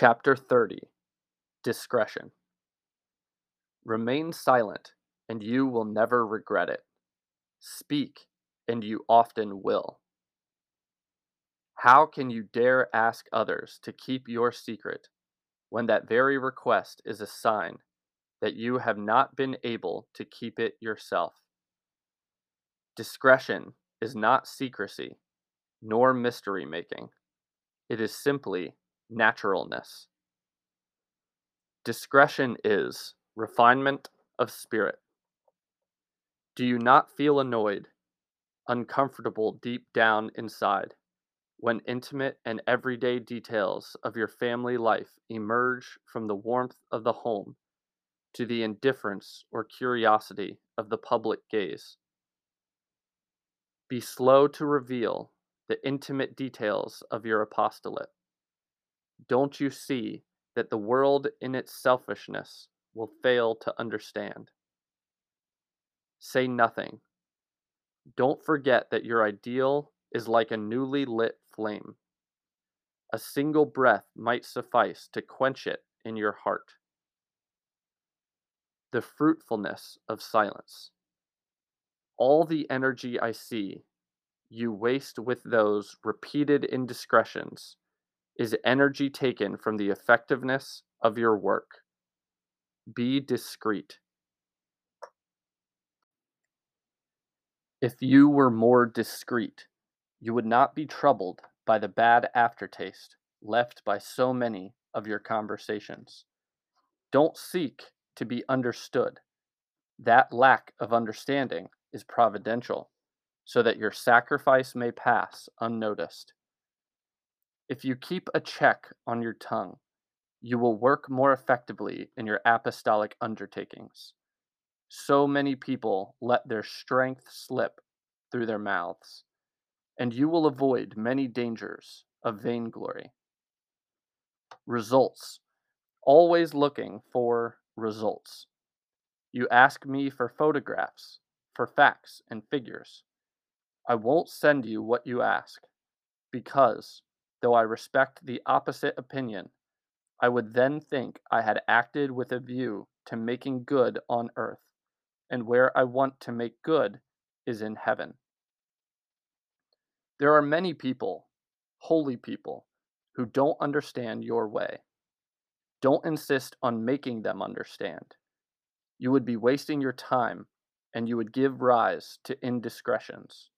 Chapter 30, Discretion. Remain silent, and you will never regret it. Speak, and you often will. How can you dare ask others to keep your secret when that very request is a sign that you have not been able to keep it yourself? Discretion is not secrecy, nor mystery-making. It is simply naturalness. Discretion is refinement of spirit. Do you not feel annoyed, uncomfortable deep down inside, when intimate and everyday details of your family life emerge from the warmth of the home to the indifference or curiosity of the public gaze? Be slow to reveal the intimate details of your apostolate. Don't you see that the world in its selfishness will fail to understand? Say nothing. Don't forget that your ideal is like a newly lit flame. A single breath might suffice to quench it in your heart. The fruitfulness of silence. All the energy I see you waste with those repeated indiscretions is energy taken from the effectiveness of your work. Be discreet. If you were more discreet, you would not be troubled by the bad aftertaste left by so many of your conversations. Don't seek to be understood. That lack of understanding is providential, so that your sacrifice may pass unnoticed. If you keep a check on your tongue, you will work more effectively in your apostolic undertakings. So many people let their strength slip through their mouths, and you will avoid many dangers of vainglory. Results. Always looking for results. You ask me for photographs, for facts and figures. I won't send you what you ask, because though I respect the opposite opinion, I would then think I had acted with a view to making good on earth, and where I want to make good is in heaven. There are many people, holy people, who don't understand your way. Don't insist on making them understand. You would be wasting your time, and you would give rise to indiscretions.